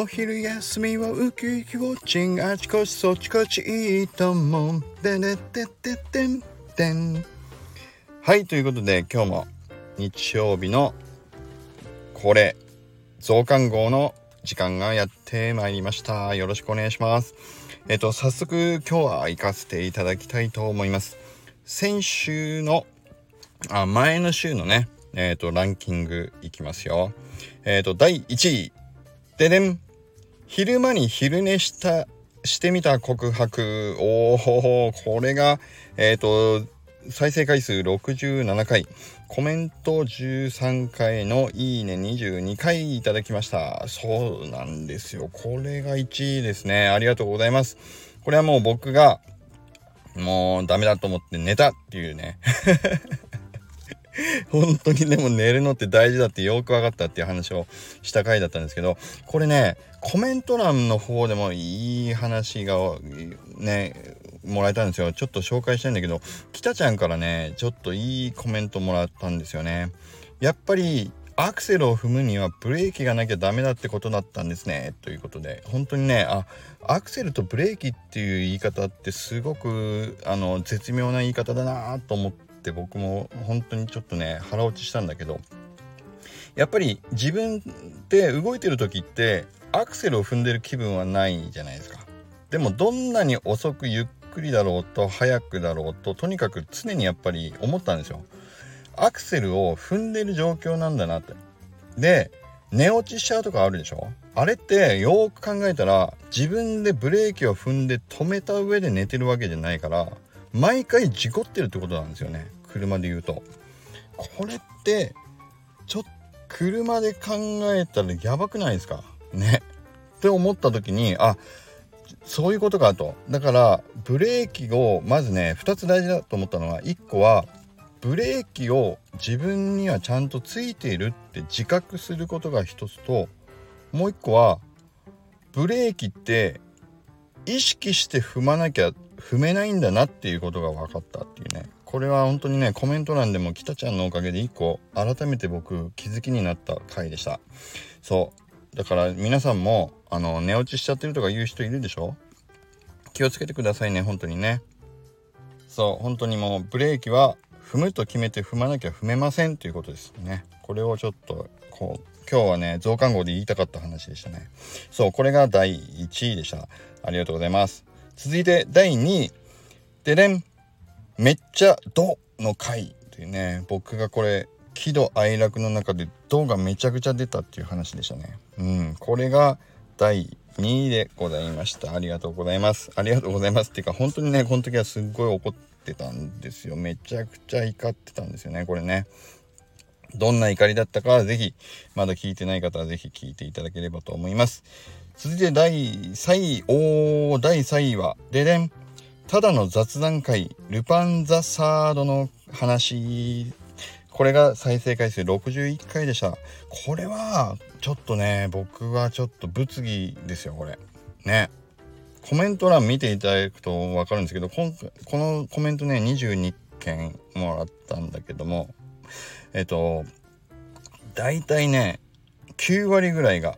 お昼休みはウキウキウォッチング、あちこちそちこちいいと思う。でねてててんてん。はい、ということで今日も日曜日の恒例増刊号の時間がやってまいりました。よろしくお願いします。早速今日は行かせていただきたいと思います。先週の前の週のねランキングいきますよ。第1位ででん、昼間に昼寝してみた告白。おお、これが再生回数67回、コメント13回のいいね22回いただきました。そうなんですよ。これが1位ですね。ありがとうございます。これはもう僕がもうダメだと思って寝たっていうね。本当にでも寝るのって大事だってよく分かったっていう話をした回だったんですけど、これねコメント欄の方でもいい話がねもらえたんですよ。ちょっと紹介したいんだけど、きたちゃんからねちょっといいコメントもらったんですよね。やっぱりアクセルを踏むにはブレーキがなきゃダメだってことだったんですね、ということで、本当にねアクセルとブレーキっていう言い方ってすごく絶妙な言い方だなと思って、僕も本当にちょっとね腹落ちしたんだけど、やっぱり自分って動いてる時ってアクセルを踏んでる気分はないじゃないですか。でもどんなに遅くゆっくりだろうと早くだろうと、とにかく常にやっぱり思ったんですよ。アクセルを踏んでる状況なんだなって。で寝落ちしちゃうとかあるでしょ。あれってよく考えたら自分でブレーキを踏んで止めた上で寝てるわけじゃないから、毎回事故ってるってことなんですよね。車で言うとこれってちょっと車で考えたらやばくないですかねって思った時に、あ、そういうことかと。だからブレーキをまずね2つ大事だと思ったのは、1個はブレーキを自分にはちゃんとついているって自覚することが1つと、もう1個はブレーキって意識して踏まなきゃ踏めないんだなっていうことが分かったっていうね。これは本当にねコメント欄でもきたちゃんのおかげで1個改めて僕気づきになった回でした。そうだから皆さんも寝落ちしちゃってるとか言う人いるでしょ。気をつけてくださいね、本当にね。そう、本当にもうブレーキは踏むと決めて踏まなきゃ踏めませんということですね。これをちょっと今日はね増刊号で言いたかった話でしたね。そう、これが第1位でした。ありがとうございます。続いて第2位ででん、めっちゃドの回というね、僕がこれ喜怒哀楽の中でドがめちゃくちゃ出たっていう話でしたね。これが第2位でございました。ありがとうございます。ありがとうございますっていうか、本当にねこの時はすっごい怒ってたんですよ。めちゃくちゃ怒ってたんですよね。これねどんな怒りだったか、ぜひまだ聞いてない方はぜひ聞いていただければと思います。続いて第3位、第3位はででん、ただの雑談会、ルパンザサードの話。これが再生回数61回でした。これはちょっとね僕はちょっと物議ですよこれね。コメント欄見ていただくと分かるんですけど、このコメントね22件もらったんだけども、だいたいね9割ぐらいが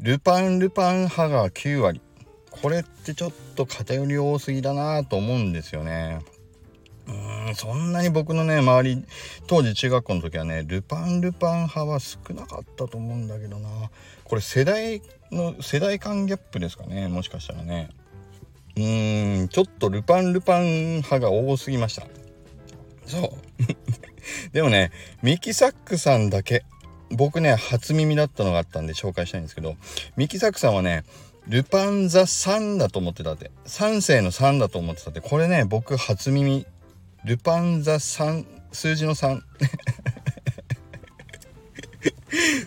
ルパン派が9割。これってちょっと偏り多すぎだなと思うんですよね。そんなに僕のね周り、当時中学校の時はねルパン派は少なかったと思うんだけどな。これ世代間ギャップですかね、もしかしたらね。ちょっとルパン派が多すぎました。そうでもねミキサックさんだけ僕ね初耳だったのがあったんで紹介したいんですけど、ミキサックさんはねルパンザ3だと思ってたって、3世の3だと思ってたって。これね僕初耳、ルパンザ3、数字の3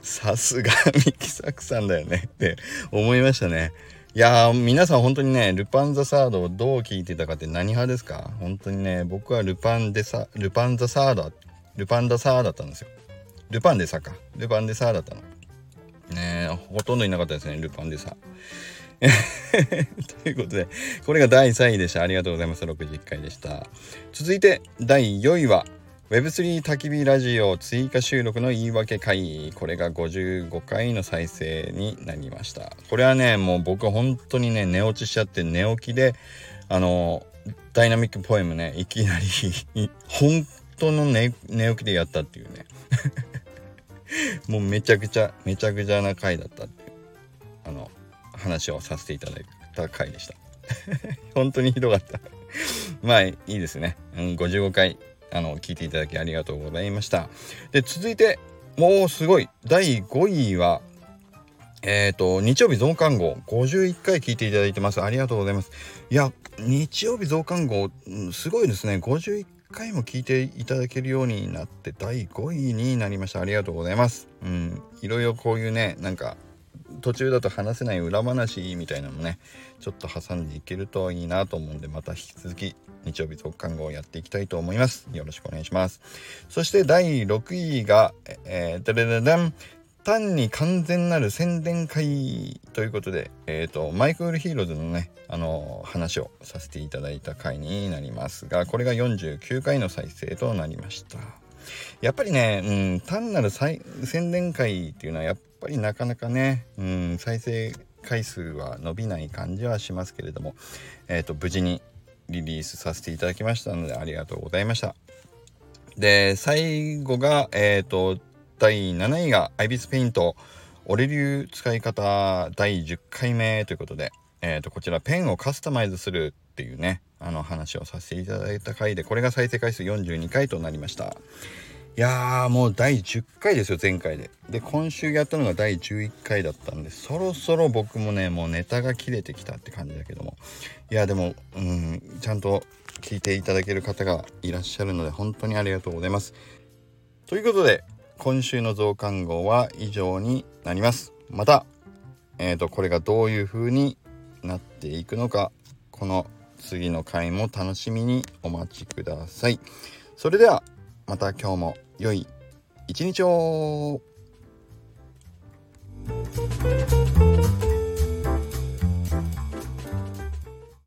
さすがミキサックさんだよねって思いましたね。いやー、皆さん本当にねルパンザサードをどう聞いてたかって、何派ですか。本当にね僕はルパンザサーだったんですよ。ルパンデサーだったのね。ほとんどいなかったですね、ルパンデサということでこれが第3位でした。ありがとうございます。61回でした。続いて第4位は Web3 焚き火ラジオ追加収録の言い訳会、これが55回の再生になりました。これはね、もう僕本当にね、寝落ちしちゃって、寝起きでダイナミックポエムね、いきなり本当の 寝起きでやったっていうねもうめちゃくちゃな回だったっていう話をさせていただいた回でした本当にひどかったまあいいですね、55回聞いていただきありがとうございました。で、続いてもうすごい第5位は日曜日増刊号、51回聞いていただいてます。ありがとうございます。いや、日曜日増刊号すごいですね。51回も聞いていただけるようになって第5位になりました。ありがとうございます。いろいろこういうね、なんか途中だと話せない裏話みたいなのもね、ちょっと挟んでいけるといいなと思うんで、また引き続き日曜日続刊号をやっていきたいと思います。よろしくお願いします。そして第6位が単に完全なる宣伝会ということで、マイクウルヒーローズのね、話をさせていただいた回になりますが、これが49回の再生となりました。やっぱりね、単なる宣伝会っていうのはやっぱりなかなかね、再生回数は伸びない感じはしますけれども、無事にリリースさせていただきましたのでありがとうございました。で、最後が第7位がアイビスペイント俺流使い方第10回目ということで、こちらペンをカスタマイズするっていうね、話をさせていただいた回で、これが再生回数42回となりました。いやー、もう第10回ですよ、前回で。で、今週やったのが第11回だったんで、そろそろ僕もね、もうネタが切れてきたって感じだけども、いやでもちゃんと聞いていただける方がいらっしゃるので本当にありがとうございます。ということで今週の増刊号は以上になります。またこれがどういう風になっていくのか、この次の回も楽しみにお待ちください。それではまた今日も良い一日を。